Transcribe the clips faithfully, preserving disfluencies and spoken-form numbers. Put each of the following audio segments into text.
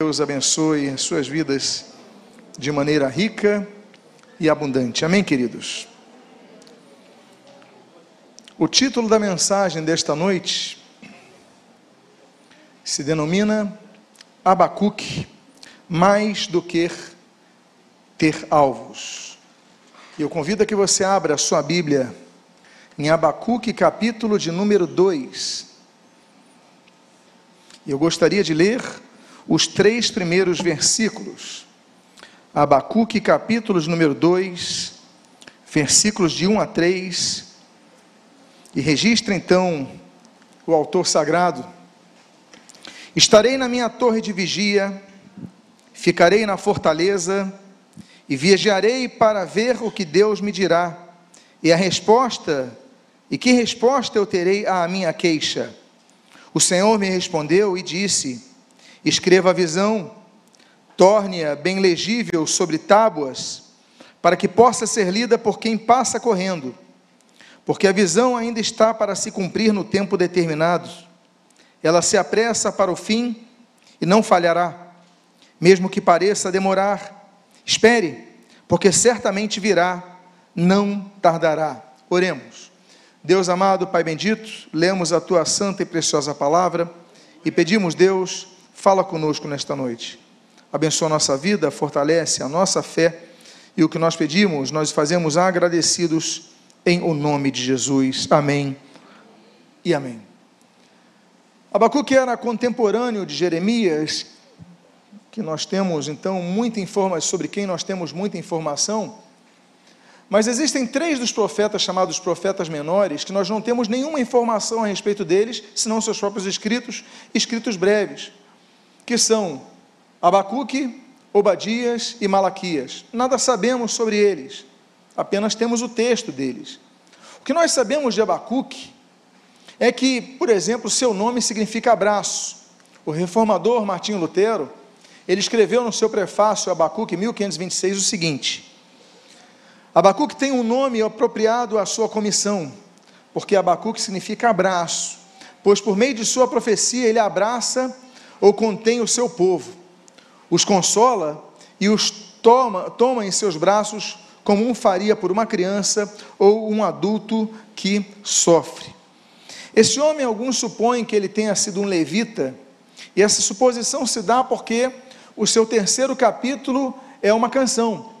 Deus abençoe suas vidas de maneira rica e abundante. Amém, queridos? O título da mensagem desta noite se denomina Abacuque, mais do que ter alvos. Eu convido a que você abra a sua Bíblia em Abacuque, capítulo de número dois. Eu gostaria de ler os três primeiros versículos, Abacuque, capítulos número dois, versículos de um a três, e registra então o autor sagrado: estarei na minha torre de vigia, ficarei na fortaleza, e vigiarei para ver o que Deus me dirá, e a resposta, e que resposta eu terei à minha queixa. O Senhor me respondeu e disse: escreva a visão, torne-a bem legível sobre tábuas, para que possa ser lida por quem passa correndo, porque a visão ainda está para se cumprir no tempo determinado. Ela se apressa para o fim e não falhará, mesmo que pareça demorar. Espere, porque certamente virá, não tardará. Oremos. Deus amado, Pai bendito, lemos a tua santa e preciosa palavra e pedimos, Deus, fala conosco nesta noite, abençoa a nossa vida, fortalece a nossa fé, e o que nós pedimos, nós fazemos agradecidos em o nome de Jesus, amém e amém. Abacuque era contemporâneo de Jeremias, que nós temos então muita informação, sobre quem nós temos muita informação, mas existem três dos profetas chamados profetas menores, que nós não temos nenhuma informação a respeito deles, senão seus próprios escritos, escritos breves, que são Abacuque, Obadias e Malaquias. Nada sabemos sobre eles, apenas temos o texto deles. O que nós sabemos de Abacuque é que, por exemplo, seu nome significa abraço. O reformador Martinho Lutero, ele escreveu no seu prefácio Abacuque, mil quinhentos e vinte e seis, o seguinte: Abacuque tem um nome apropriado à sua comissão, porque Abacuque significa abraço, pois por meio de sua profecia ele abraça ou contém o seu povo, os consola e os toma, toma em seus braços, como um faria por uma criança ou um adulto que sofre. Esse homem, alguns supõem que ele tenha sido um levita, e essa suposição se dá porque o seu terceiro capítulo é uma canção,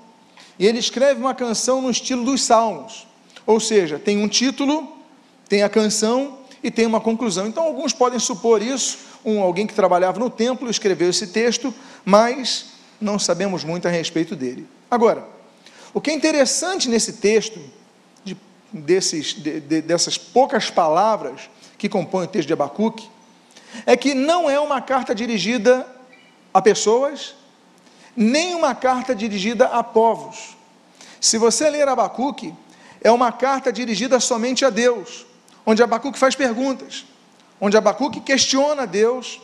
e ele escreve uma canção no estilo dos Salmos, ou seja, tem um título, tem a canção e tem uma conclusão. Então alguns podem supor isso, um, alguém que trabalhava no templo escreveu esse texto, mas não sabemos muito a respeito dele. Agora, o que é interessante nesse texto, de, desses, de, de, dessas poucas palavras que compõem o texto de Abacuque, é que não é uma carta dirigida a pessoas, nem uma carta dirigida a povos. Se você ler Abacuque, é uma carta dirigida somente a Deus, onde Abacuque faz perguntas, onde Abacuque questiona Deus,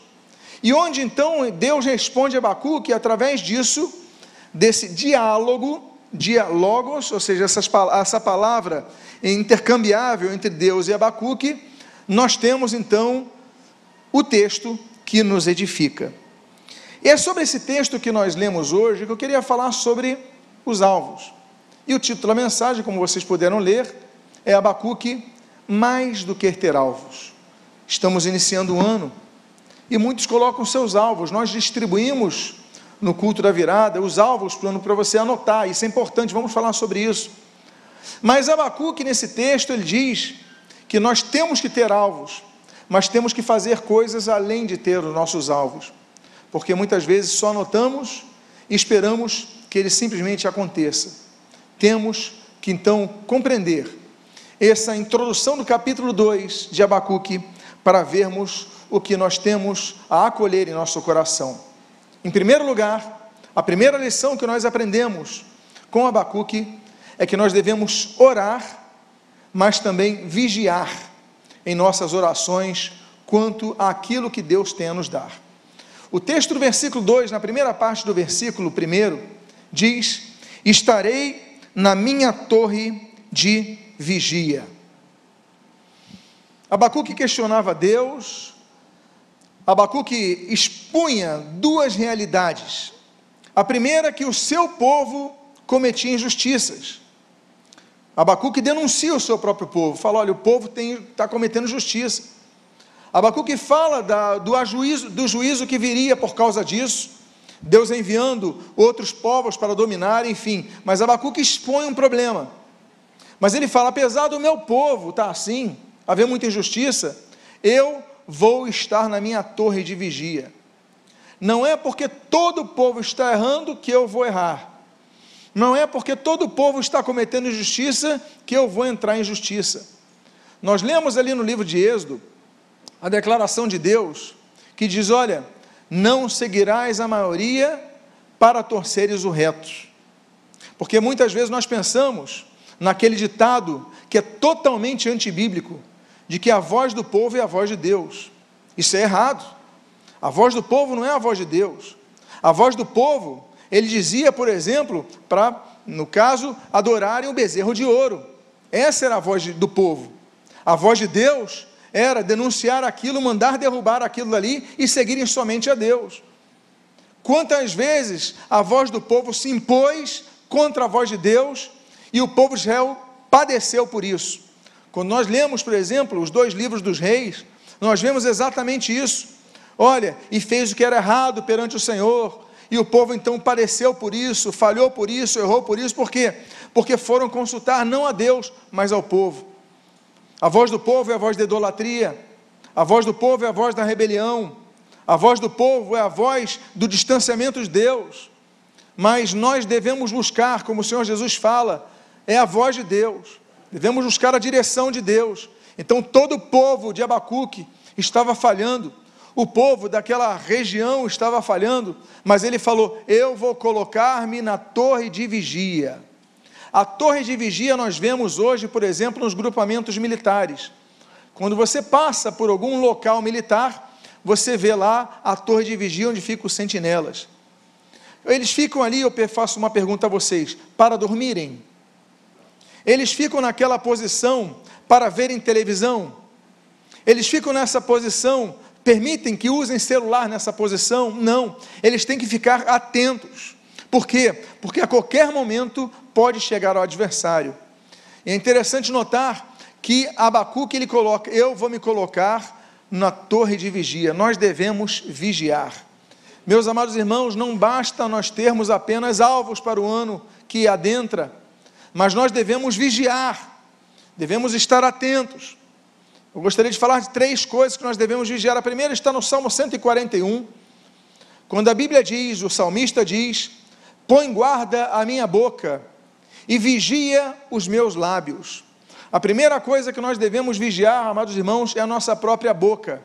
e onde então Deus responde a Abacuque, e através disso, desse diálogo, diálogos, ou seja, essas, essa palavra intercambiável entre Deus e Abacuque, nós temos então o texto que nos edifica. E é sobre esse texto que nós lemos hoje que eu queria falar sobre os alvos. E o título da mensagem, como vocês puderam ler, é Abacuque, mais do que ter alvos. Estamos iniciando o ano, e muitos colocam seus alvos. Nós distribuímos no culto da virada os alvos para você anotar, isso é importante, vamos falar sobre isso. Mas Abacuque, nesse texto, ele diz que nós temos que ter alvos, mas temos que fazer coisas além de ter os nossos alvos, porque muitas vezes só anotamos e esperamos que ele simplesmente aconteça. Temos que então compreender essa introdução do capítulo dois de Abacuque, para vermos o que nós temos a acolher em nosso coração. Em primeiro lugar, a primeira lição que nós aprendemos com Abacuque é que nós devemos orar, mas também vigiar em nossas orações quanto àquilo que Deus tem a nos dar. O texto do versículo dois, na primeira parte do versículo primeiro, diz: estarei na minha torre de vigia. Abacuque questionava Deus, Abacuque expunha duas realidades. A primeira, que o seu povo cometia injustiças. Abacuque denuncia o seu próprio povo, fala, olha, o povo está cometendo injustiça. Abacuque fala da, do, ajuízo, do juízo que viria por causa disso, Deus enviando outros povos para dominar, enfim, mas Abacuque expõe um problema, mas ele fala, apesar do meu povo estar assim, haver muita injustiça, eu vou estar na minha torre de vigia. Não é porque todo o povo está errando que eu vou errar, não é porque todo o povo está cometendo injustiça que eu vou entrar em justiça. Nós lemos ali no livro de Êxodo, a declaração de Deus, que diz, olha, não seguirás a maioria para torceres o reto. Porque muitas vezes nós pensamos naquele ditado que é totalmente antibíblico, de que a voz do povo é a voz de Deus. Isso é errado. A voz do povo não é a voz de Deus. A voz do povo... Ele dizia, por exemplo, para, no caso, adorarem o bezerro de ouro. Essa era a voz do povo. A voz de Deus era denunciar aquilo, mandar derrubar aquilo ali e seguirem somente a Deus. Quantas vezes a voz do povo se impôs contra a voz de Deus e o povo de Israel padeceu por isso. Quando nós lemos, por exemplo, os dois livros dos Reis, nós vemos exatamente isso. Olha, e fez o que era errado perante o Senhor... E o povo então padeceu por isso, falhou por isso, errou por isso, por quê? Porque foram consultar não a Deus, mas ao povo. A voz do povo é a voz da idolatria, a voz do povo é a voz da rebelião, a voz do povo é a voz do distanciamento de Deus, mas nós devemos buscar, como o Senhor Jesus fala, é a voz de Deus, devemos buscar a direção de Deus. Então todo o povo de Abacuque estava falhando, o povo daquela região estava falhando, mas ele falou, eu vou colocar-me na torre de vigia. A torre de vigia nós vemos hoje, por exemplo, nos grupamentos militares. Quando você passa por algum local militar, você vê lá a torre de vigia onde ficam os sentinelas. Eles ficam ali, eu faço uma pergunta a vocês, para dormirem? Eles ficam naquela posição para verem televisão? Eles ficam nessa posição... Permitem que usem celular nessa posição? Não, eles têm que ficar atentos. Por quê? Porque a qualquer momento pode chegar o adversário. E é interessante notar que Abacuque ele coloca, eu vou me colocar na torre de vigia, nós devemos vigiar. Meus amados irmãos, não basta nós termos apenas alvos para o ano que adentra, mas nós devemos vigiar, devemos estar atentos. Eu gostaria de falar de três coisas que nós devemos vigiar. A primeira está no Salmo cento e quarenta e um, quando a Bíblia diz, o salmista diz, põe guarda a minha boca e vigia os meus lábios. A primeira coisa que nós devemos vigiar, amados irmãos, é a nossa própria boca,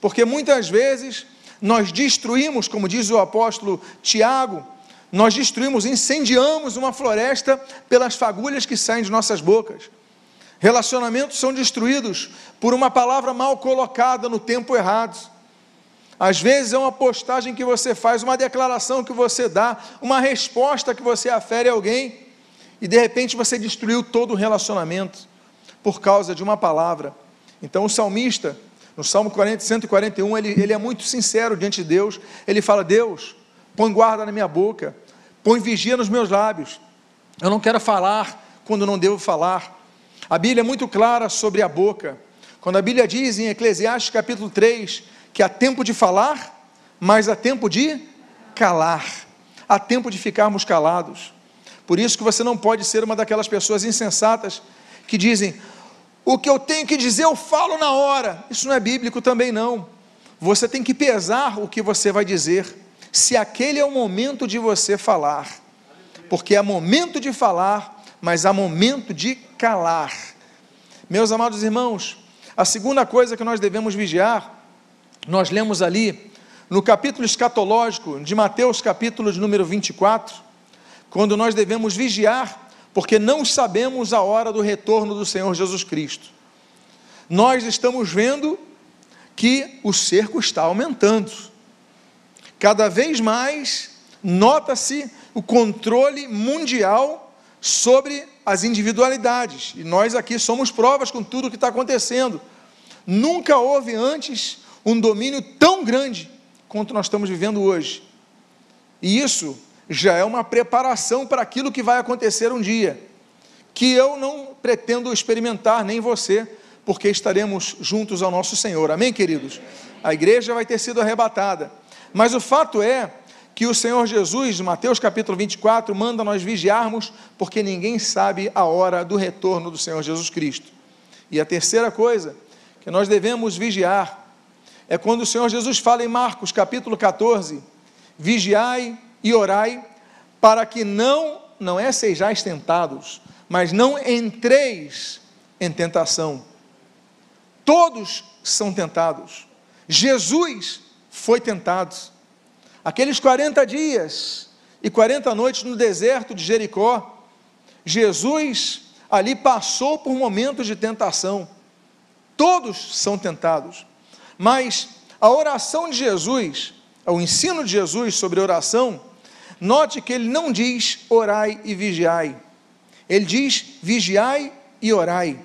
porque muitas vezes nós destruímos, como diz o apóstolo Tiago, nós destruímos, incendiamos uma floresta pelas fagulhas que saem de nossas bocas. Relacionamentos são destruídos por uma palavra mal colocada no tempo errado. Às vezes é uma postagem que você faz, uma declaração que você dá, uma resposta que você afere a alguém, e de repente você destruiu todo o relacionamento por causa de uma palavra. Então o salmista, no Salmo cento e quarenta e um, ele, ele é muito sincero diante de Deus, ele fala, Deus, põe guarda na minha boca, põe vigia nos meus lábios, eu não quero falar quando não devo falar. A Bíblia é muito clara sobre a boca, quando a Bíblia diz em Eclesiastes capítulo três, que há tempo de falar, mas há tempo de calar, há tempo de ficarmos calados. Por isso que você não pode ser uma daquelas pessoas insensatas, que dizem, o que eu tenho que dizer eu falo na hora. Isso não é bíblico também não, você tem que pesar o que você vai dizer, se aquele é o momento de você falar, porque é momento de falar, mas há momento de calar. Meus amados irmãos, a segunda coisa que nós devemos vigiar, nós lemos ali, no capítulo escatológico de Mateus, capítulo de número vinte e quatro, quando nós devemos vigiar, porque não sabemos a hora do retorno do Senhor Jesus Cristo. Nós estamos vendo que o cerco está aumentando, cada vez mais nota-se o controle mundial sobre as individualidades, e nós aqui somos provas com tudo o que está acontecendo. Nunca houve antes um domínio tão grande quanto nós estamos vivendo hoje. E isso já é uma preparação para aquilo que vai acontecer um dia, que eu não pretendo experimentar, nem você, porque estaremos juntos ao nosso Senhor. Amém, queridos? A igreja vai ter sido arrebatada. Mas o fato é que o Senhor Jesus, Mateus capítulo vinte e quatro, manda nós vigiarmos, porque ninguém sabe a hora do retorno do Senhor Jesus Cristo. E a terceira coisa que nós devemos vigiar é quando o Senhor Jesus fala em Marcos capítulo quatorze, vigiai e orai, para que não, não é sejais tentados, mas não entreis em tentação. Todos são tentados. Jesus foi tentado. Aqueles quarenta dias e quarenta noites no deserto de Jericó, Jesus ali passou por momentos de tentação. Todos são tentados. Mas a oração de Jesus, o ensino de Jesus sobre oração, note que ele não diz orai e vigiai. Ele diz vigiai e orai.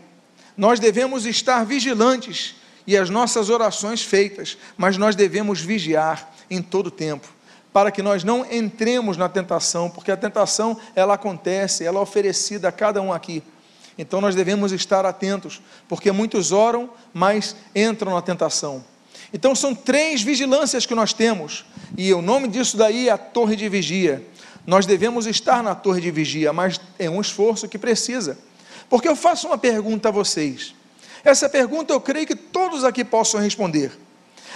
Nós devemos estar vigilantes e as nossas orações feitas, mas nós devemos vigiar em todo o tempo, para que nós não entremos na tentação, porque a tentação, ela acontece, ela é oferecida a cada um aqui. Então nós devemos estar atentos, porque muitos oram, mas entram na tentação. Então são três vigilâncias que nós temos, e o nome disso daí é a torre de vigia. Nós devemos estar na torre de vigia, mas é um esforço que precisa. Porque eu faço uma pergunta a vocês. Essa pergunta eu creio que todos aqui possam responder.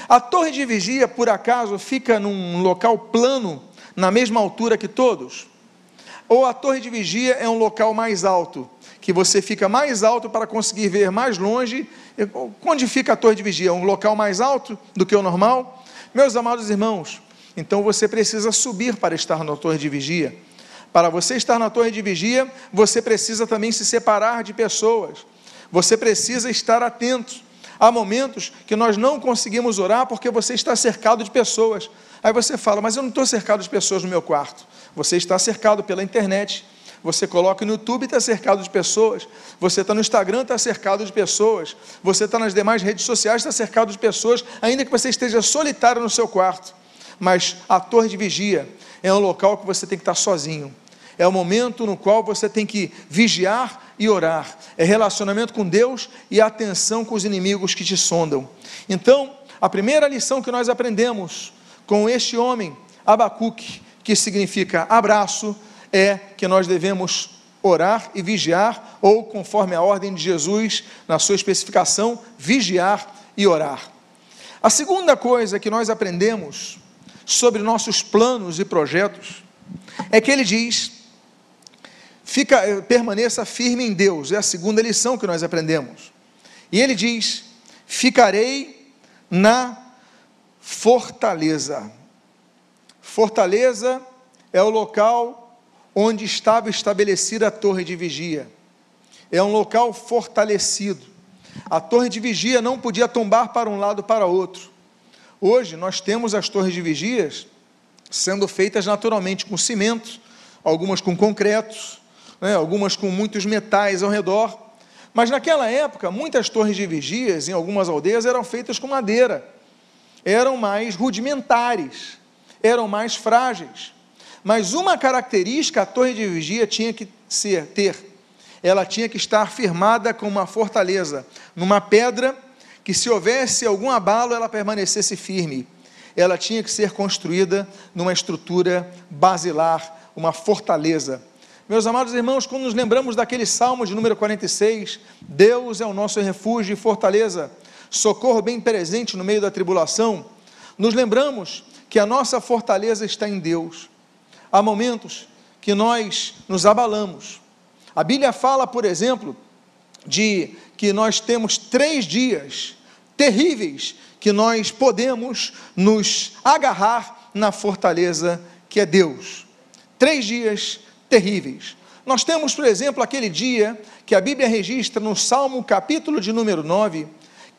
A torre de vigia, por acaso, fica num local plano, na mesma altura que todos? Ou a torre de vigia é um local mais alto, que você fica mais alto para conseguir ver mais longe? Onde fica a torre de vigia? Um local mais alto do que o normal? Meus amados irmãos, então você precisa subir para estar na torre de vigia. Para você estar na torre de vigia, você precisa também se separar de pessoas. Você precisa estar atento. Há momentos que nós não conseguimos orar porque você está cercado de pessoas. Aí você fala, mas eu não estou cercado de pessoas no meu quarto. Você está cercado pela internet. Você coloca no YouTube e está cercado de pessoas. Você está no Instagram, está cercado de pessoas. Você está nas demais redes sociais, está cercado de pessoas, ainda que você esteja solitário no seu quarto. Mas a torre de vigia é um local que você tem que estar sozinho. É o momento no qual você tem que vigiar e orar. É relacionamento com Deus e atenção com os inimigos que te sondam. Então, a primeira lição que nós aprendemos com este homem, Abacuque, que significa abraço, é que nós devemos orar e vigiar, ou conforme a ordem de Jesus, na sua especificação, vigiar e orar. A segunda coisa que nós aprendemos sobre nossos planos e projetos, é que ele diz, fica, permaneça firme em Deus, é a segunda lição que nós aprendemos, e ele diz, ficarei na fortaleza. Fortaleza é o local onde estava estabelecida a torre de vigia, é um local fortalecido. A torre de vigia não podia tombar para um lado ou para outro. Hoje, nós temos as torres de vigias sendo feitas naturalmente com cimento, algumas com concreto, né, algumas com muitos metais ao redor. Mas naquela época, muitas torres de vigias em algumas aldeias eram feitas com madeira. Eram mais rudimentares, eram mais frágeis. Mas uma característica a torre de vigia tinha que ser, ter. Ela tinha que estar firmada com uma fortaleza, numa pedra, que se houvesse algum abalo, ela permanecesse firme. Ela tinha que ser construída numa estrutura basilar, uma fortaleza. Meus amados irmãos, quando nos lembramos daquele Salmo de número quarenta e seis, Deus é o nosso refúgio e fortaleza, socorro bem presente no meio da tribulação, nos lembramos que a nossa fortaleza está em Deus. Há momentos que nós nos abalamos. A Bíblia fala, por exemplo, de que nós temos três dias terríveis que nós podemos nos agarrar na fortaleza que é Deus. Três dias terríveis. Nós temos, por exemplo, aquele dia que a Bíblia registra no Salmo capítulo de número nove,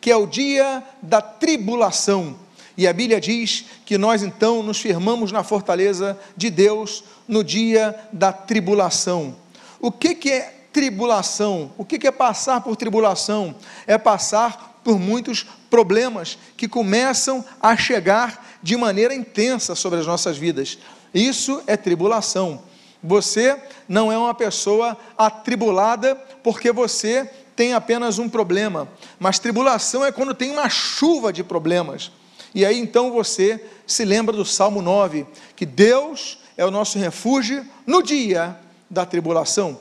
que é o dia da tribulação. E a Bíblia diz que nós então nos firmamos na fortaleza de Deus no dia da tribulação. O que que é tribulação? O que é passar por tribulação? É passar por muitos problemas que começam a chegar de maneira intensa sobre as nossas vidas. Isso é tribulação. Você não é uma pessoa atribulada porque você tem apenas um problema, mas tribulação é quando tem uma chuva de problemas. E aí então você se lembra do Salmo nove, que Deus é o nosso refúgio no dia da tribulação.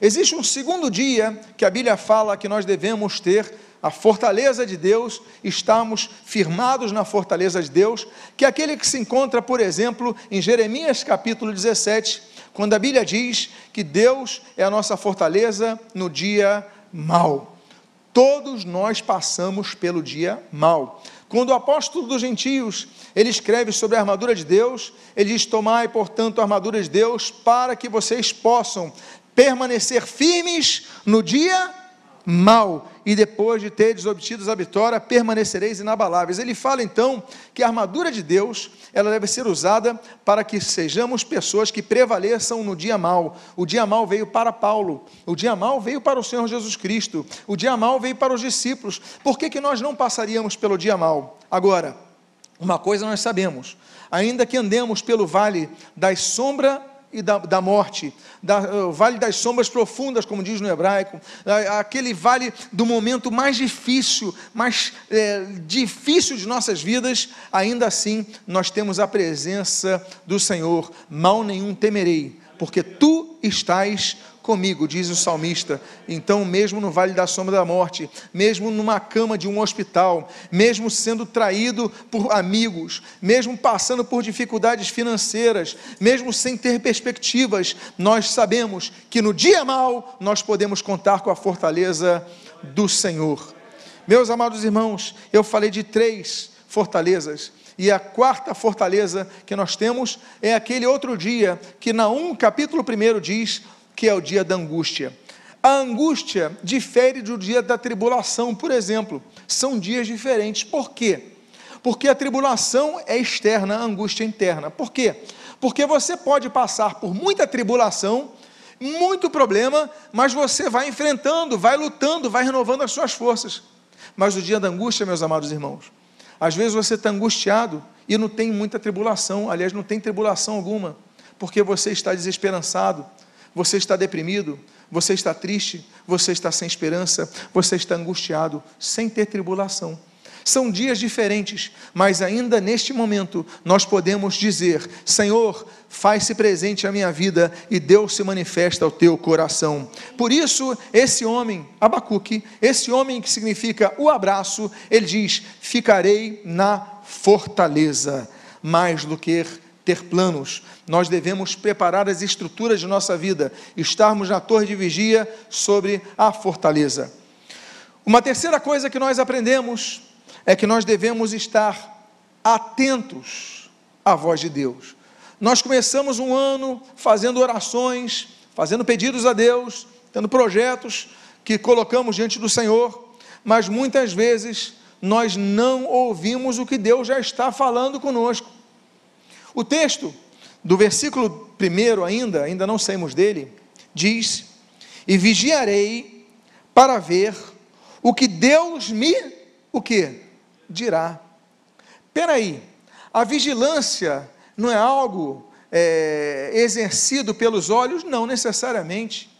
Existe um segundo dia que a Bíblia fala que nós devemos ter a fortaleza de Deus, estamos firmados na fortaleza de Deus, que é aquele que se encontra, por exemplo, em Jeremias capítulo dezessete, quando a Bíblia diz que Deus é a nossa fortaleza no dia mau. Todos nós passamos pelo dia mau. Quando o apóstolo dos gentios, ele escreve sobre a armadura de Deus, ele diz: tomai, portanto, a armadura de Deus, para que vocês possam permanecer firmes no dia mal, e depois de teres obtido a vitória, permanecereis inabaláveis. Ele fala então que a armadura de Deus, ela deve ser usada para que sejamos pessoas que prevaleçam no dia mal. O dia mal veio para Paulo, o dia mal veio para o Senhor Jesus Cristo, o dia mal veio para os discípulos. Por que que nós não passaríamos pelo dia mal? Agora, uma coisa nós sabemos: ainda que andemos pelo vale das sombras e da, da morte, da, uh, vale das sombras profundas, como diz no hebraico, a, aquele vale do momento mais difícil, mais é, difícil de nossas vidas, ainda assim nós temos a presença do Senhor. Mal nenhum temerei, porque tu estás comigo, diz o salmista. Então, mesmo no vale da sombra da morte, mesmo numa cama de um hospital, mesmo sendo traído por amigos, mesmo passando por dificuldades financeiras, mesmo sem ter perspectivas, nós sabemos que no dia mau nós podemos contar com a fortaleza do Senhor. Meus amados irmãos, eu falei de três fortalezas, e a quarta fortaleza que nós temos é aquele outro dia que Naum, capítulo primeiro, diz que é o dia da angústia. A angústia difere do dia da tribulação, por exemplo. São dias diferentes. Por quê? Porque a tribulação é externa, a angústia é interna. Por quê? Porque você pode passar por muita tribulação, muito problema, mas você vai enfrentando, vai lutando, vai renovando as suas forças. Mas o dia da angústia, meus amados irmãos, às vezes você está angustiado e não tem muita tribulação, aliás, não tem tribulação alguma, porque você está desesperançado, você está deprimido, você está triste, você está sem esperança, você está angustiado, sem ter tribulação. São dias diferentes, mas ainda neste momento nós podemos dizer: Senhor, faz-se presente a minha vida e Deus se manifesta ao teu coração. Por isso, esse homem, Abacuque, esse homem que significa o abraço, ele diz: ficarei na fortaleza, mais do que ter planos. Nós devemos preparar as estruturas de nossa vida, estarmos na torre de vigia sobre a fortaleza. Uma terceira coisa que nós aprendemos é que nós devemos estar atentos à voz de Deus. Nós começamos um ano fazendo orações, fazendo pedidos a Deus, tendo projetos que colocamos diante do Senhor, mas muitas vezes nós não ouvimos o que Deus já está falando conosco. O texto do versículo primeiro ainda, ainda não saímos dele, diz: e vigiarei para ver o que Deus me, o quê? Dirá. Peraí, a vigilância não é algo é, exercido pelos olhos? Não necessariamente.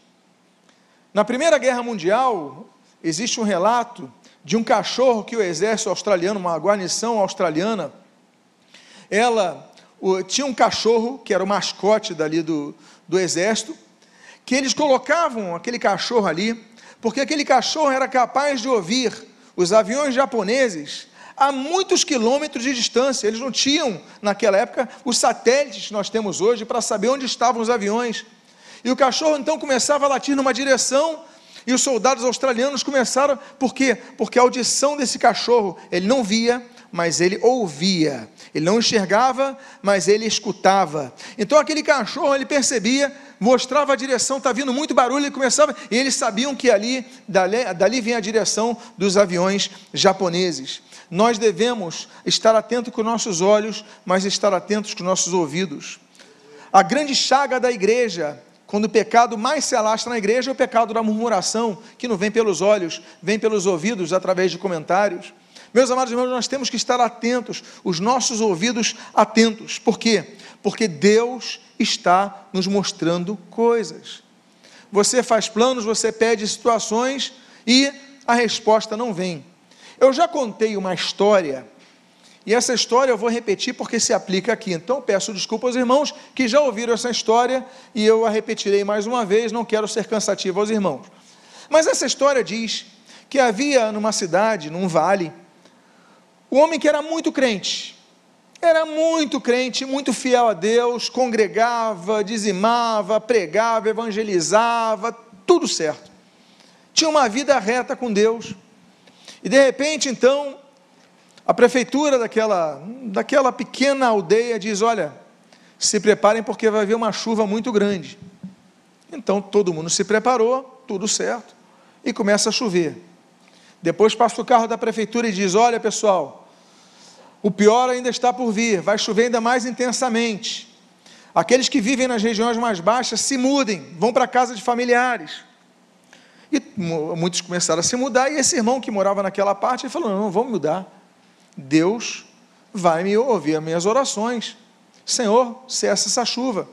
Na Primeira Guerra Mundial, existe um relato de um cachorro que o exército australiano, uma guarnição australiana, ela o, tinha um cachorro, que era o mascote dali do, do exército, que eles colocavam aquele cachorro ali, porque aquele cachorro era capaz de ouvir os aviões japoneses a muitos quilômetros de distância. Eles não tinham, naquela época, os satélites que nós temos hoje para saber onde estavam os aviões. E o cachorro, então, começava a latir numa direção, e os soldados australianos começaram, por quê? Porque a audição desse cachorro, ele não via, mas ele ouvia. Ele não enxergava, mas ele escutava. Então aquele cachorro, ele percebia, mostrava a direção, está vindo muito barulho, ele começava, e eles sabiam que ali, dali, dali vinha a direção dos aviões japoneses. Nós devemos estar atentos com nossos olhos, mas estar atentos com nossos ouvidos. A grande chaga da igreja, quando o pecado mais se alastra na igreja, é o pecado da murmuração, que não vem pelos olhos, vem pelos ouvidos, através de comentários. Meus amados irmãos, nós temos que estar atentos, os nossos ouvidos atentos. Por quê? Porque Deus está nos mostrando coisas. Você faz planos, você pede situações e a resposta não vem. Eu já contei uma história, e essa história eu vou repetir porque se aplica aqui. Então, peço desculpa aos irmãos que já ouviram essa história, e eu a repetirei mais uma vez, não quero ser cansativo aos irmãos. Mas essa história diz que havia numa cidade, num vale, um homem que era muito crente, era muito crente, muito fiel a Deus, congregava, dizimava, pregava, evangelizava, tudo certo. Tinha uma vida reta com Deus. E de repente, então, a prefeitura daquela, daquela pequena aldeia diz: olha, se preparem porque vai haver uma chuva muito grande. Então todo mundo se preparou, tudo certo, e começa a chover. Depois passa o carro da prefeitura e diz: olha pessoal, o pior ainda está por vir, vai chover ainda mais intensamente. Aqueles que vivem nas regiões mais baixas se mudem, vão para casa de familiares. E muitos começaram a se mudar, e esse irmão que morava naquela parte, ele falou: não, não vamos mudar, Deus vai me ouvir as minhas orações, Senhor, cessa essa chuva.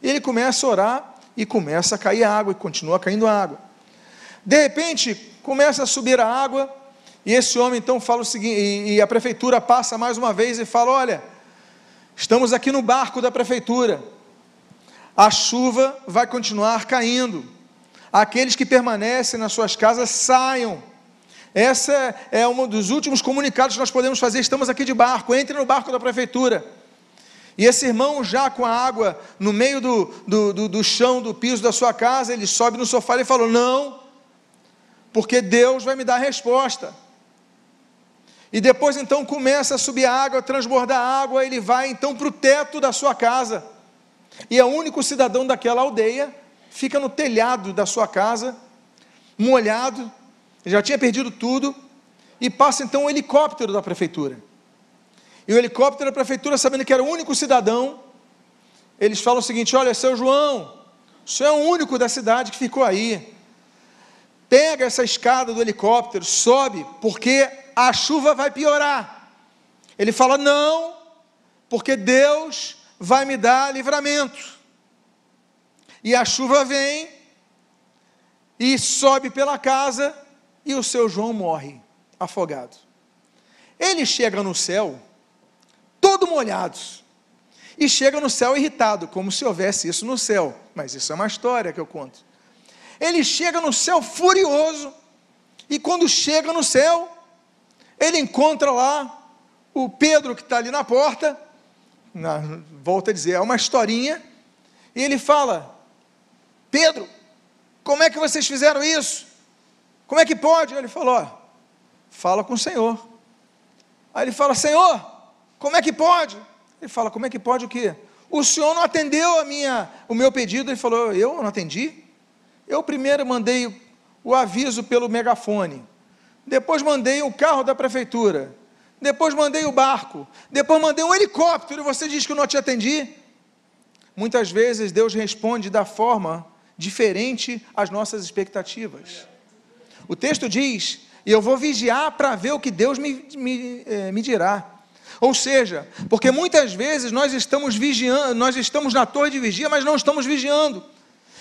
E ele começa a orar, e começa a cair água, e continua caindo água. De repente, começa a subir a água, e esse homem então fala o seguinte, e, e a prefeitura passa mais uma vez e fala: olha, estamos aqui no barco da prefeitura, a chuva vai continuar caindo, aqueles que permanecem nas suas casas saiam. Essa é um dos últimos comunicados que nós podemos fazer, estamos aqui de barco, entre no barco da prefeitura. E esse irmão, já com a água no meio do, do, do, do chão, do piso da sua casa, ele sobe no sofá e falou: não, porque Deus vai me dar a resposta. E depois então começa a subir a água, transbordar a água, ele vai então para o teto da sua casa, e é o único cidadão daquela aldeia, fica no telhado da sua casa, molhado, já tinha perdido tudo, e passa então um helicóptero da prefeitura, e o helicóptero da prefeitura, sabendo que era o único cidadão, eles falam o seguinte: olha, seu João, o senhor é o único da cidade que ficou aí, pega essa escada do helicóptero, sobe, porque a chuva vai piorar. Ele fala: não, porque Deus vai me dar livramento. E a chuva vem, e sobe pela casa, e o seu João morre, afogado. Ele chega no céu, todo molhado, e chega no céu irritado, como se houvesse isso no céu, mas isso é uma história que eu conto. Ele chega no céu furioso, e quando chega no céu, ele encontra lá o Pedro que está ali na porta, na, volta a dizer, é uma historinha, e ele fala: Pedro, como é que vocês fizeram isso? Como é que pode? Ele falou: ó, fala com o Senhor. Aí ele fala: Senhor, como é que pode? Ele fala: como é que pode o quê? O Senhor não atendeu a minha, o meu pedido. Ele falou: eu não atendi? Eu primeiro mandei o, o aviso pelo megafone, depois mandei o carro da prefeitura, depois mandei o barco, depois mandei um helicóptero, e você diz que eu não te atendi? Muitas vezes Deus responde da forma diferente às nossas expectativas. O texto diz: e eu vou vigiar para ver o que Deus me, me, eh, me dirá. Ou seja, porque muitas vezes nós estamos vigiando, nós estamos na torre de vigia, mas não estamos vigiando.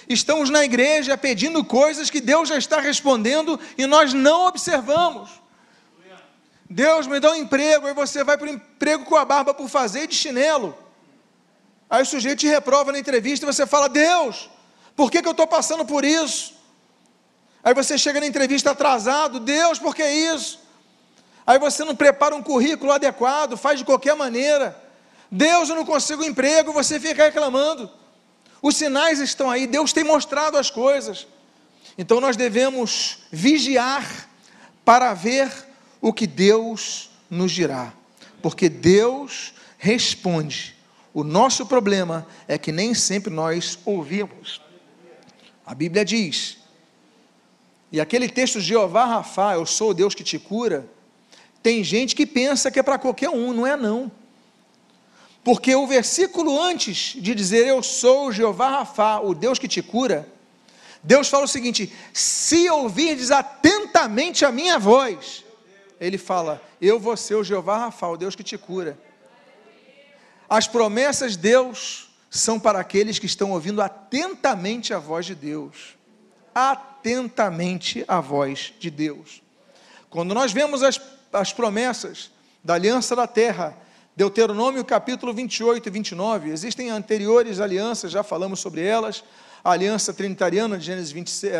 Estamos na igreja pedindo coisas que Deus já está respondendo e nós não observamos. Deus, me dá um emprego, aí você vai para o emprego com a barba por fazer e de chinelo. Aí o sujeito te reprova na entrevista e você fala: Deus, por que que eu estou passando por isso? Aí você chega na entrevista atrasado: Deus, por que isso? Aí você não prepara um currículo adequado, faz de qualquer maneira: Deus, eu não consigo emprego, você fica reclamando. Os sinais estão aí, Deus tem mostrado as coisas. Então nós devemos vigiar para ver o que Deus nos dirá, porque Deus responde. O nosso problema é que nem sempre nós ouvimos. A Bíblia diz, e aquele texto de Jeová Rafá, eu sou o Deus que te cura, tem gente que pensa que é para qualquer um, não é não, porque o versículo antes de dizer eu sou o Jeová Rafá, o Deus que te cura, Deus fala o seguinte: se ouvirdes atentamente a minha voz, ele fala, eu vou ser o Jeová Rafá, o Deus que te cura. As promessas de Deus são para aqueles que estão ouvindo atentamente a voz de Deus. Atentamente a voz de Deus. Quando nós vemos as, as promessas da aliança da terra, Deuteronômio capítulo vinte e oito e vinte e nove, existem anteriores alianças, já falamos sobre elas, a aliança trinitariana de Gênesis vinte e seis,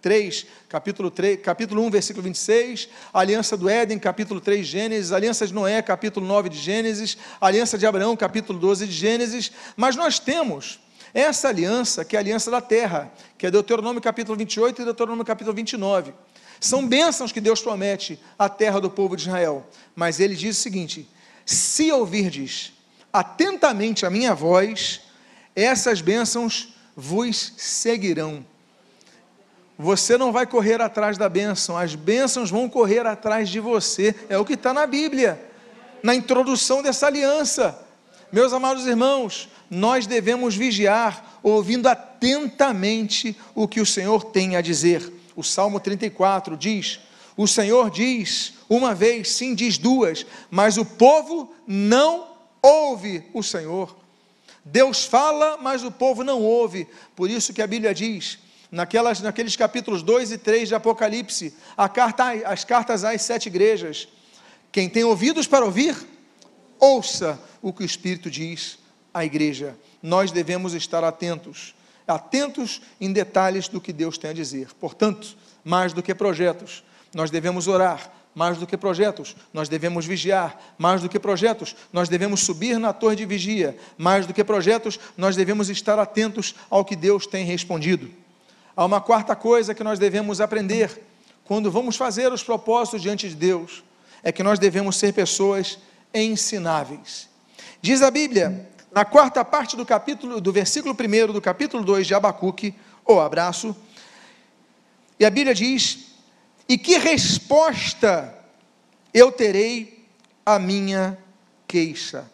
três, capítulo três, capítulo um, versículo vinte e seis, a aliança do Éden, capítulo três, Gênesis, a aliança de Noé, capítulo nove de Gênesis, a aliança de Abraão, capítulo doze de Gênesis, mas nós temos essa aliança, que é a aliança da terra, que é Deuteronômio capítulo vinte e oito e Deuteronômio capítulo vinte e nove, são bênçãos que Deus promete à terra do povo de Israel, mas ele diz o seguinte, se ouvirdes atentamente a minha voz, essas bênçãos vos seguirão. Você não vai correr atrás da bênção, as bênçãos vão correr atrás de você, é o que está na Bíblia, na introdução dessa aliança. Meus amados irmãos, nós devemos vigiar, ouvindo atentamente o que o Senhor tem a dizer. O Salmo trinta e quatro diz, o Senhor diz uma vez, sim, diz duas, mas o povo não ouve o Senhor. Deus fala, mas o povo não ouve. Por isso que a Bíblia diz, naquelas, naqueles capítulos dois e três de Apocalipse, a carta, as cartas às sete igrejas, quem tem ouvidos para ouvir, ouça o que o Espírito diz à igreja. Nós devemos estar atentos, atentos em detalhes do que Deus tem a dizer. Portanto, mais do que projetos, nós devemos orar. Mais do que projetos, nós devemos vigiar. Mais do que projetos, nós devemos subir na torre de vigia. Mais do que projetos, nós devemos estar atentos ao que Deus tem respondido. Há uma quarta coisa que nós devemos aprender quando vamos fazer os propósitos diante de Deus, é que nós devemos ser pessoas ensináveis. Diz a Bíblia, na quarta parte do capítulo, do versículo primeiro do capítulo dois de Abacuque, ou abraço, e a Bíblia diz, e que resposta eu terei à minha queixa?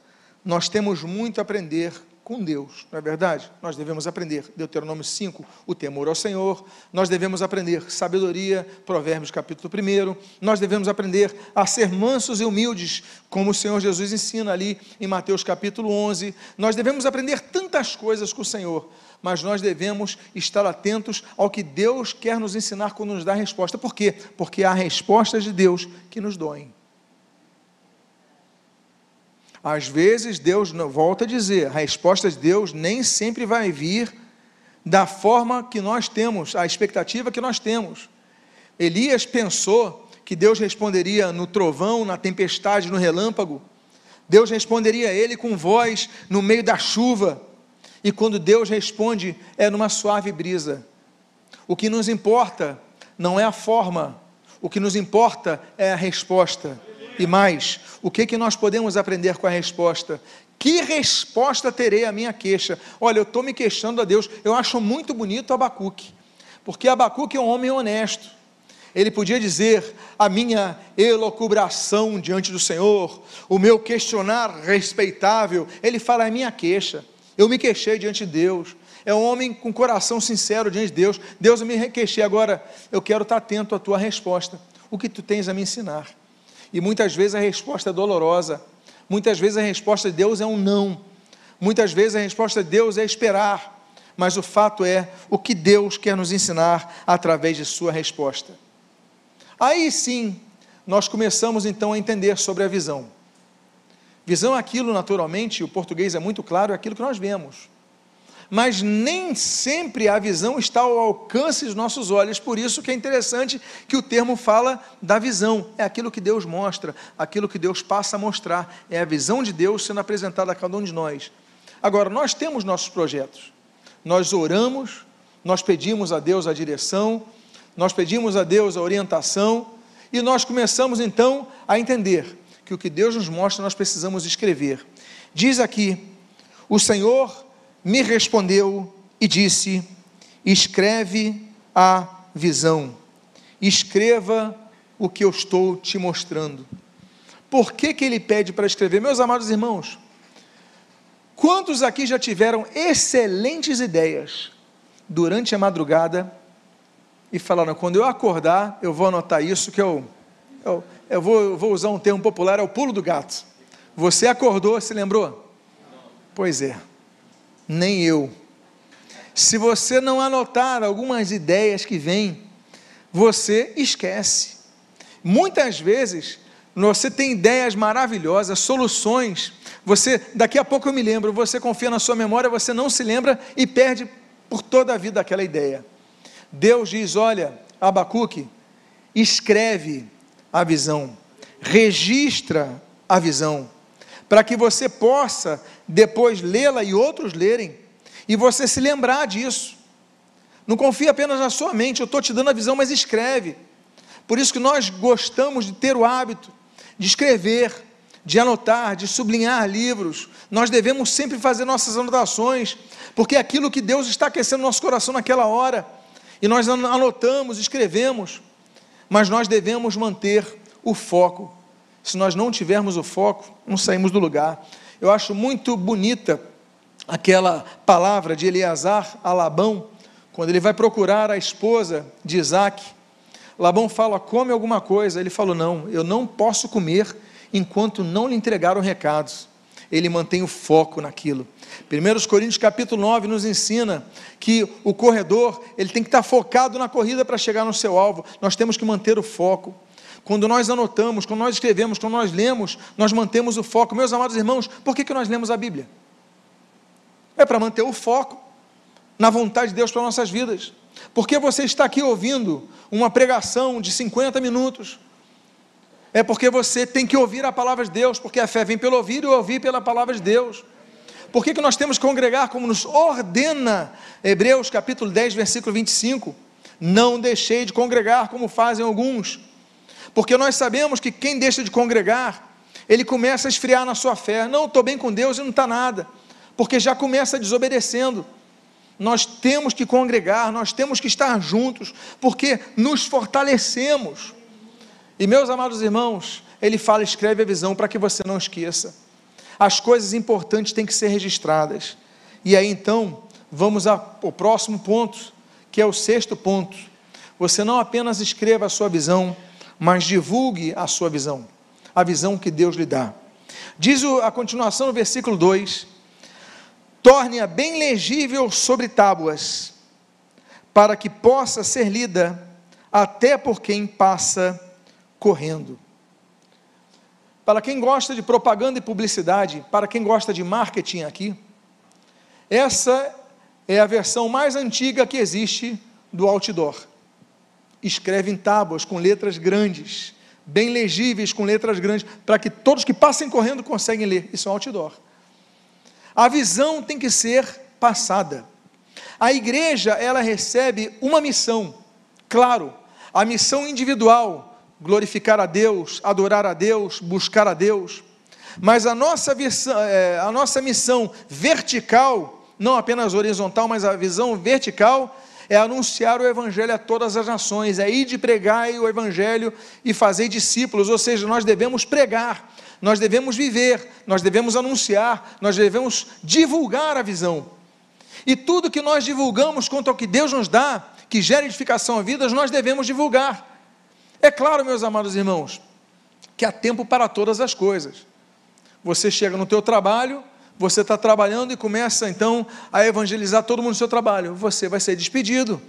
Nós temos muito a aprender com Deus, não é verdade? Nós devemos aprender, Deuteronômio cinco, o temor ao Senhor, nós devemos aprender sabedoria, Provérbios capítulo um, nós devemos aprender a ser mansos e humildes, como o Senhor Jesus ensina ali em Mateus capítulo onze, nós devemos aprender tantas coisas com o Senhor, mas nós devemos estar atentos ao que Deus quer nos ensinar quando nos dá a resposta. Por quê? Porque há respostas de Deus que nos doem. Às vezes, Deus, volta a dizer, a resposta de Deus nem sempre vai vir da forma que nós temos, a expectativa que nós temos. Elias pensou que Deus responderia no trovão, na tempestade, no relâmpago. Deus responderia a ele com voz no meio da chuva. E quando Deus responde, é numa suave brisa. O que nos importa não é a forma, o que nos importa é a resposta. E mais, o que, que nós podemos aprender com a resposta? Que resposta terei à minha queixa? Olha, eu estou me queixando a Deus, eu acho muito bonito Abacuque, porque Abacuque é um homem honesto. Ele podia dizer, a minha elucubração diante do Senhor, o meu questionar respeitável, ele fala, é minha queixa. Eu me queixei diante de Deus, é um homem com coração sincero diante de Deus, Deus, eu me queixei agora, eu quero estar atento à tua resposta, o que tu tens a me ensinar, e muitas vezes a resposta é dolorosa, muitas vezes a resposta de Deus é um não, muitas vezes a resposta de Deus é esperar, mas o fato é, o que Deus quer nos ensinar através de sua resposta. Aí sim, nós começamos então a entender sobre a visão. Visão é aquilo, naturalmente, o português é muito claro, é aquilo que nós vemos. Mas nem sempre a visão está ao alcance dos nossos olhos, por isso que é interessante que o termo fala da visão, é aquilo que Deus mostra, aquilo que Deus passa a mostrar, é a visão de Deus sendo apresentada a cada um de nós. Agora, nós temos nossos projetos, nós oramos, nós pedimos a Deus a direção, nós pedimos a Deus a orientação, e nós começamos então a entender que o que Deus nos mostra, nós precisamos escrever. Diz aqui, o Senhor me respondeu e disse, escreve a visão, escreva o que eu estou te mostrando. Por que que ele pede para escrever? Meus amados irmãos, quantos aqui já tiveram excelentes ideias durante a madrugada e falaram, quando eu acordar, eu vou anotar isso que eu eu, eu, vou, eu vou usar um termo popular, é o pulo do gato. Você acordou, se lembrou? Pois é, nem eu. Se você não anotar algumas ideias que vêm, você esquece. Muitas vezes, você tem ideias maravilhosas, soluções, você, daqui a pouco eu me lembro, você confia na sua memória, você não se lembra e perde por toda a vida aquela ideia. Deus diz, olha, Abacuque, escreve a visão, registra a visão, para que você possa depois lê-la e outros lerem, e você se lembrar disso. Não confia apenas na sua mente, eu estou te dando a visão, mas escreve. Por isso que nós gostamos de ter o hábito de escrever, de anotar, de sublinhar livros. Nós devemos sempre fazer nossas anotações, porque é aquilo que Deus está aquecendo no nosso coração naquela hora, e nós anotamos, escrevemos, mas nós devemos manter o foco. Se nós não tivermos o foco, não saímos do lugar. Eu acho muito bonita aquela palavra de Eleazar a Labão, quando ele vai procurar a esposa de Isaac. Labão fala, come alguma coisa. Ele falou, não, eu não posso comer enquanto não lhe entregaram recados. Ele mantém o foco naquilo. primeiro Coríntios capítulo nove nos ensina que o corredor, ele tem que estar focado na corrida para chegar no seu alvo. Nós temos que manter o foco. Quando nós anotamos, quando nós escrevemos, quando nós lemos, nós mantemos o foco. Meus amados irmãos, por que que nós lemos a Bíblia? É para manter o foco na vontade de Deus para nossas vidas. Porque você está aqui ouvindo uma pregação de cinquenta minutos, é porque você tem que ouvir a palavra de Deus, porque a fé vem pelo ouvir e ouvir pela palavra de Deus. Por que que nós temos que congregar, como nos ordena Hebreus capítulo dez, versículo vinte e cinco? Não deixei de congregar, como fazem alguns, porque nós sabemos que quem deixa de congregar, ele começa a esfriar na sua fé. Não, estou bem com Deus e não está nada, porque já começa desobedecendo. Nós temos que congregar, nós temos que estar juntos, porque nos fortalecemos. E meus amados irmãos, ele fala, escreve a visão para que você não esqueça. As coisas importantes têm que ser registradas. E aí então, vamos ao próximo ponto, que é o sexto ponto. Você não apenas escreva a sua visão, mas divulgue a sua visão, a visão que Deus lhe dá. Diz a continuação no versículo dois, torne-a bem legível sobre tábuas, para que possa ser lida até por quem passa correndo. Para quem gosta de propaganda e publicidade, para quem gosta de marketing aqui, essa é a versão mais antiga que existe do outdoor. Escreve em tábuas com letras grandes, bem legíveis com letras grandes, para que todos que passem correndo conseguem ler. Isso é um outdoor. A visão tem que ser passada. A igreja, ela recebe uma missão, claro, a missão individual, glorificar a Deus, adorar a Deus, buscar a Deus, mas a nossa, visão, é, a nossa missão vertical, não apenas horizontal, mas a visão vertical, é anunciar o Evangelho a todas as nações, é ir de pregar o Evangelho e fazer discípulos, ou seja, nós devemos pregar, nós devemos viver, nós devemos anunciar, nós devemos divulgar a visão, e tudo que nós divulgamos quanto ao que Deus nos dá, que gera edificação a vidas, nós devemos divulgar. É claro, meus amados irmãos, que há tempo para todas as coisas. Você chega no teu trabalho, você está trabalhando e começa então a evangelizar todo mundo no seu trabalho, você vai ser despedido,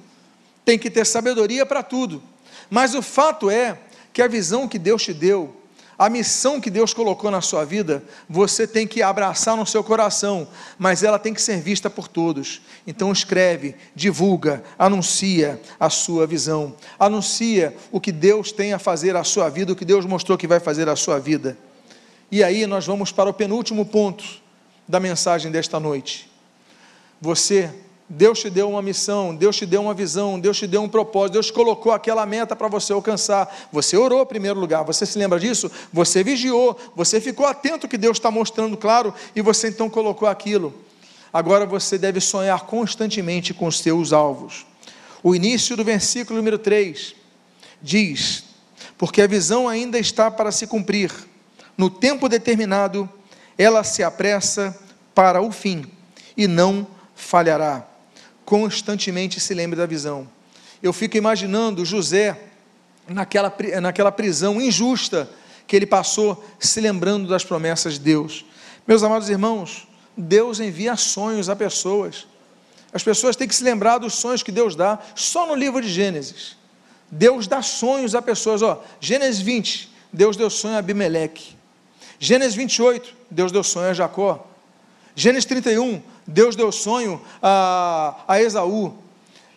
tem que ter sabedoria para tudo, mas o fato é que a visão que Deus te deu, a missão que Deus colocou na sua vida, você tem que abraçar no seu coração, mas ela tem que ser vista por todos. Então escreve, divulga, anuncia a sua visão, anuncia o que Deus tem a fazer à sua vida, o que Deus mostrou que vai fazer à sua vida. E aí nós vamos para o penúltimo ponto da mensagem desta noite. Você, Deus te deu uma missão, Deus te deu uma visão, Deus te deu um propósito, Deus colocou aquela meta para você alcançar, você orou em primeiro lugar, você se lembra disso? Você vigiou, você ficou atento ao que Deus está mostrando, claro, e você então colocou aquilo. Agora você deve sonhar constantemente com os seus alvos. O início do versículo número três diz, porque a visão ainda está para se cumprir, no tempo determinado, ela se apressa para o fim, e não falhará. Constantemente se lembre da visão. Eu fico imaginando José naquela, naquela prisão injusta que ele passou, se lembrando das promessas de Deus. Meus amados irmãos, Deus envia sonhos a pessoas. As pessoas têm que se lembrar dos sonhos que Deus dá. Só no livro de Gênesis, Deus dá sonhos a pessoas. Ó, Gênesis vinte, Deus deu sonho a Abimeleque. Gênesis vinte e oito, Deus deu sonho a Jacó. Gênesis trinta e um, Deus deu sonho a, a Esaú.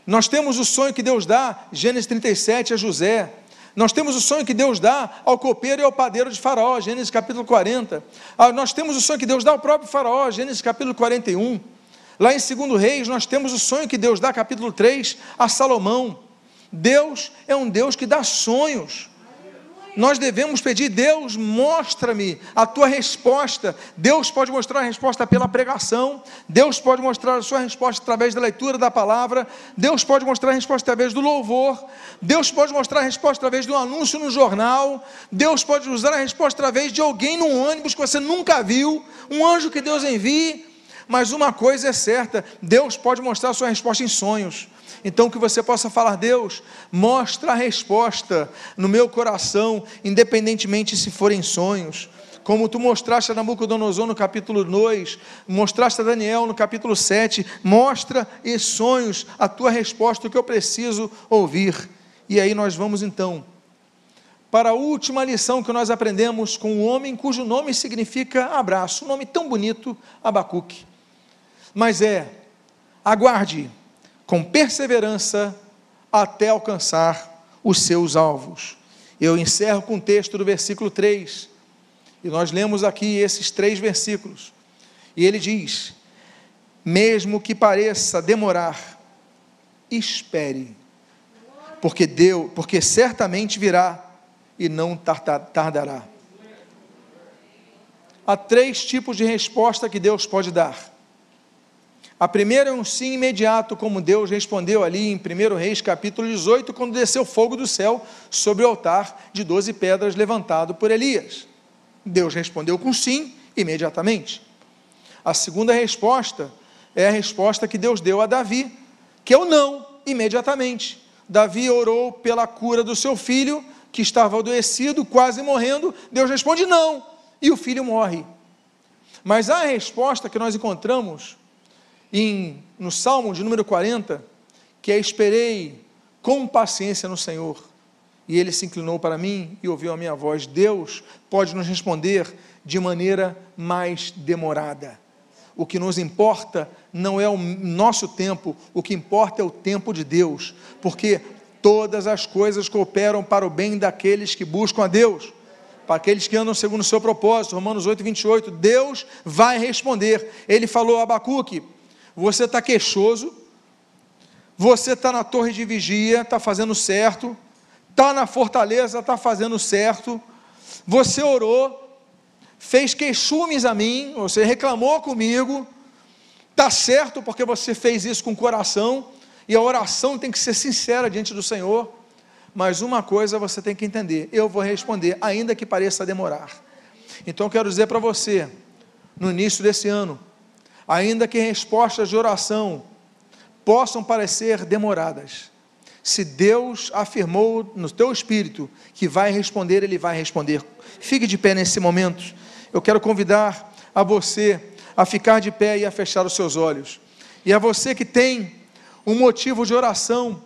Nós temos o sonho que Deus dá, Gênesis trinta e sete, a José. Nós temos o sonho que Deus dá ao copeiro e ao padeiro de Faraó, Gênesis capítulo quarenta. Ah, nós temos o sonho que Deus dá ao próprio Faraó, Gênesis capítulo quarenta e um. Lá em dois Reis, nós temos o sonho que Deus dá, capítulo três, a Salomão. Deus é um Deus que dá sonhos. Nós devemos pedir: Deus, mostra-me a tua resposta. Deus pode mostrar a resposta pela pregação, Deus pode mostrar a sua resposta através da leitura da palavra, Deus pode mostrar a resposta através do louvor, Deus pode mostrar a resposta através de um anúncio no jornal, Deus pode usar a resposta através de alguém num ônibus que você nunca viu, um anjo que Deus envie. Mas uma coisa é certa: Deus pode mostrar a sua resposta em sonhos. Então, que você possa falar: Deus, mostra a resposta no meu coração, independentemente se forem sonhos, como tu mostraste a Nabucodonosor no capítulo dois, mostraste a Daniel no capítulo sete, mostra em sonhos a tua resposta, o que eu preciso ouvir. E aí nós vamos então para a última lição que nós aprendemos com um homem cujo nome significa abraço, um nome tão bonito, Abacuque, mas é: aguarde com perseverança até alcançar os seus alvos. Eu encerro com o texto do versículo três, e nós lemos aqui esses três versículos, e ele diz: mesmo que pareça demorar, espere, porque Deus, porque certamente virá e não tardará. Há três tipos de resposta que Deus pode dar. A primeira é um sim imediato, como Deus respondeu ali em primeiro Reis capítulo dezoito, quando desceu fogo do céu sobre o altar de doze pedras levantado por Elias. Deus respondeu com sim, imediatamente. A segunda resposta é a resposta que Deus deu a Davi, que é o não, imediatamente. Davi orou pela cura do seu filho, que estava adoecido, quase morrendo. Deus responde não, e o filho morre. Mas a resposta que nós encontramos Em, no Salmo de número quarenta, que é: esperei com paciência no Senhor, e Ele se inclinou para mim e ouviu a minha voz. Deus pode nos responder de maneira mais demorada. O que nos importa não é o nosso tempo, o que importa é o tempo de Deus, porque todas as coisas cooperam para o bem daqueles que buscam a Deus, para aqueles que andam segundo o seu propósito. Romanos oito, vinte e oito, Deus vai responder. Ele falou a Abacuque: você está queixoso, você está na torre de vigia, está fazendo certo, está na fortaleza, está fazendo certo, você orou, fez queixumes a mim, você reclamou comigo, está certo, porque você fez isso com o coração, e a oração tem que ser sincera diante do Senhor. Mas uma coisa você tem que entender: eu vou responder, ainda que pareça demorar. Então eu quero dizer para você, no início desse ano, ainda que respostas de oração possam parecer demoradas, se Deus afirmou no teu espírito que vai responder, Ele vai responder. Fique de pé nesse momento. Eu quero convidar a você a ficar de pé e a fechar os seus olhos. E a você que tem um motivo de oração,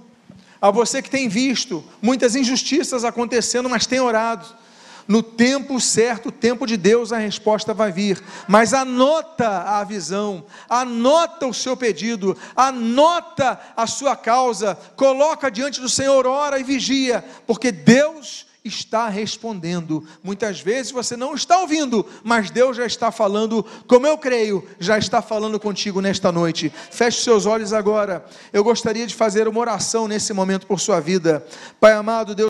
a você que tem visto muitas injustiças acontecendo, mas tem orado, no tempo certo, o tempo de Deus, a resposta vai vir. Mas anota a visão, anota o seu pedido, anota a sua causa, coloca diante do Senhor, ora e vigia, porque Deus está respondendo. Muitas vezes você não está ouvindo, mas Deus já está falando, como eu creio, já está falando contigo nesta noite. Feche seus olhos agora. Eu gostaria de fazer uma oração nesse momento por sua vida. Pai amado, Deus